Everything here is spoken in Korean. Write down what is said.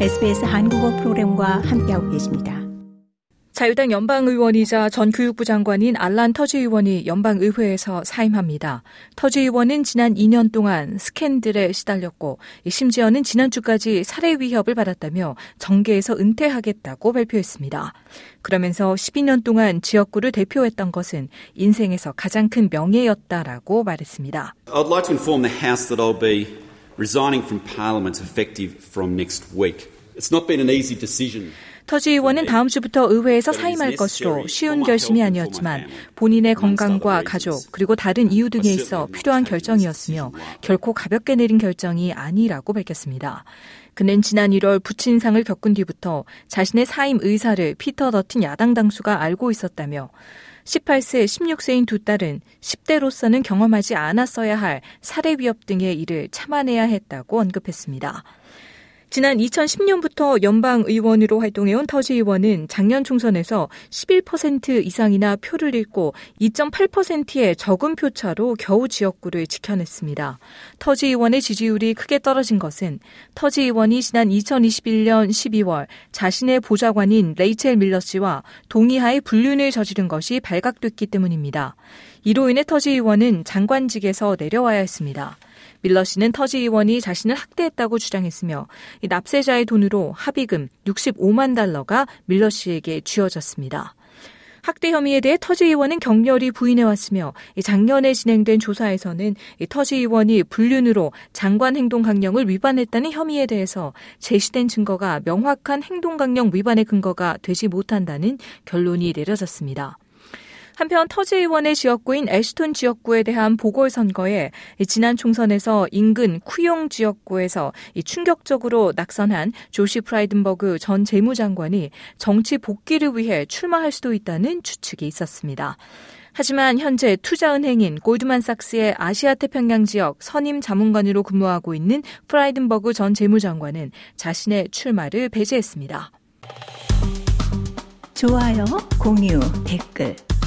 SBS 한국어 프로그램과 함께하고 계십니다. 자유당 연방의원이자 전 교육부 장관인 알란 터지 의원이 연방의회에서 사임합니다. 터지 의원은 지난 2년 동안 스캔들에 시달렸고 심지어는 지난주까지 살해 위협을 받았다며 정계에서 은퇴하겠다고 발표했습니다. 그러면서 12년 동안 지역구를 대표했던 것은 인생에서 가장 큰 명예였다라고 말했습니다. I'd like to inform the House that I'll be resigning from Parliament effective from next week. It's not been an easy decision. 터지 의원은 다음 주부터 의회에서 사임할 것으로 쉬운 결심이 아니었지만 본인의 건강과 가족 그리고 다른 이유 등에 있어 필요한 결정이었으며 결코 가볍게 내린 결정이 아니라고 밝혔습니다. 그는 지난 1월 부친상을 겪은 뒤부터 자신의 사임 의사를 피터 더튼 야당 당수가 알고 있었다며 18세, 16세인 두 딸은 10대로서는 경험하지 않았어야 할 살해 위협 등의 일을 참아내야 했다고 언급했습니다. 지난 2010년부터 연방의원으로 활동해온 터지 의원은 작년 총선에서 11% 이상이나 표를 잃고 2.8%의 적은 표차로 겨우 지역구를 지켜냈습니다. 터지 의원의 지지율이 크게 떨어진 것은 터지 의원이 지난 2021년 12월 자신의 보좌관인 레이첼 밀러 씨와 동의하에 불륜을 저지른 것이 발각됐기 때문입니다. 이로 인해 터지 의원은 장관직에서 내려와야 했습니다. 밀러 씨는 터지 의원이 자신을 학대했다고 주장했으며 납세자의 돈으로 합의금 65만 달러가 밀러 씨에게 쥐어졌습니다. 학대 혐의에 대해 터지 의원은 격렬히 부인해왔으며 작년에 진행된 조사에서는 터지 의원이 불륜으로 장관 행동강령을 위반했다는 혐의에 대해서 제시된 증거가 명확한 행동강령 위반의 근거가 되지 못한다는 결론이 내려졌습니다. 한편 터지 의원의 지역구인 애슈톤 지역구에 대한 보궐선거에 지난 총선에서 인근 쿠용 지역구에서 충격적으로 낙선한 조시 프라이든버그 전 재무장관이 정치 복귀를 위해 출마할 수도 있다는 추측이 있었습니다. 하지만 현재 투자은행인 골드만삭스의 아시아태평양 지역 선임 자문관으로 근무하고 있는 프라이든버그 전 재무장관은 자신의 출마를 배제했습니다. 좋아요, 공유, 댓글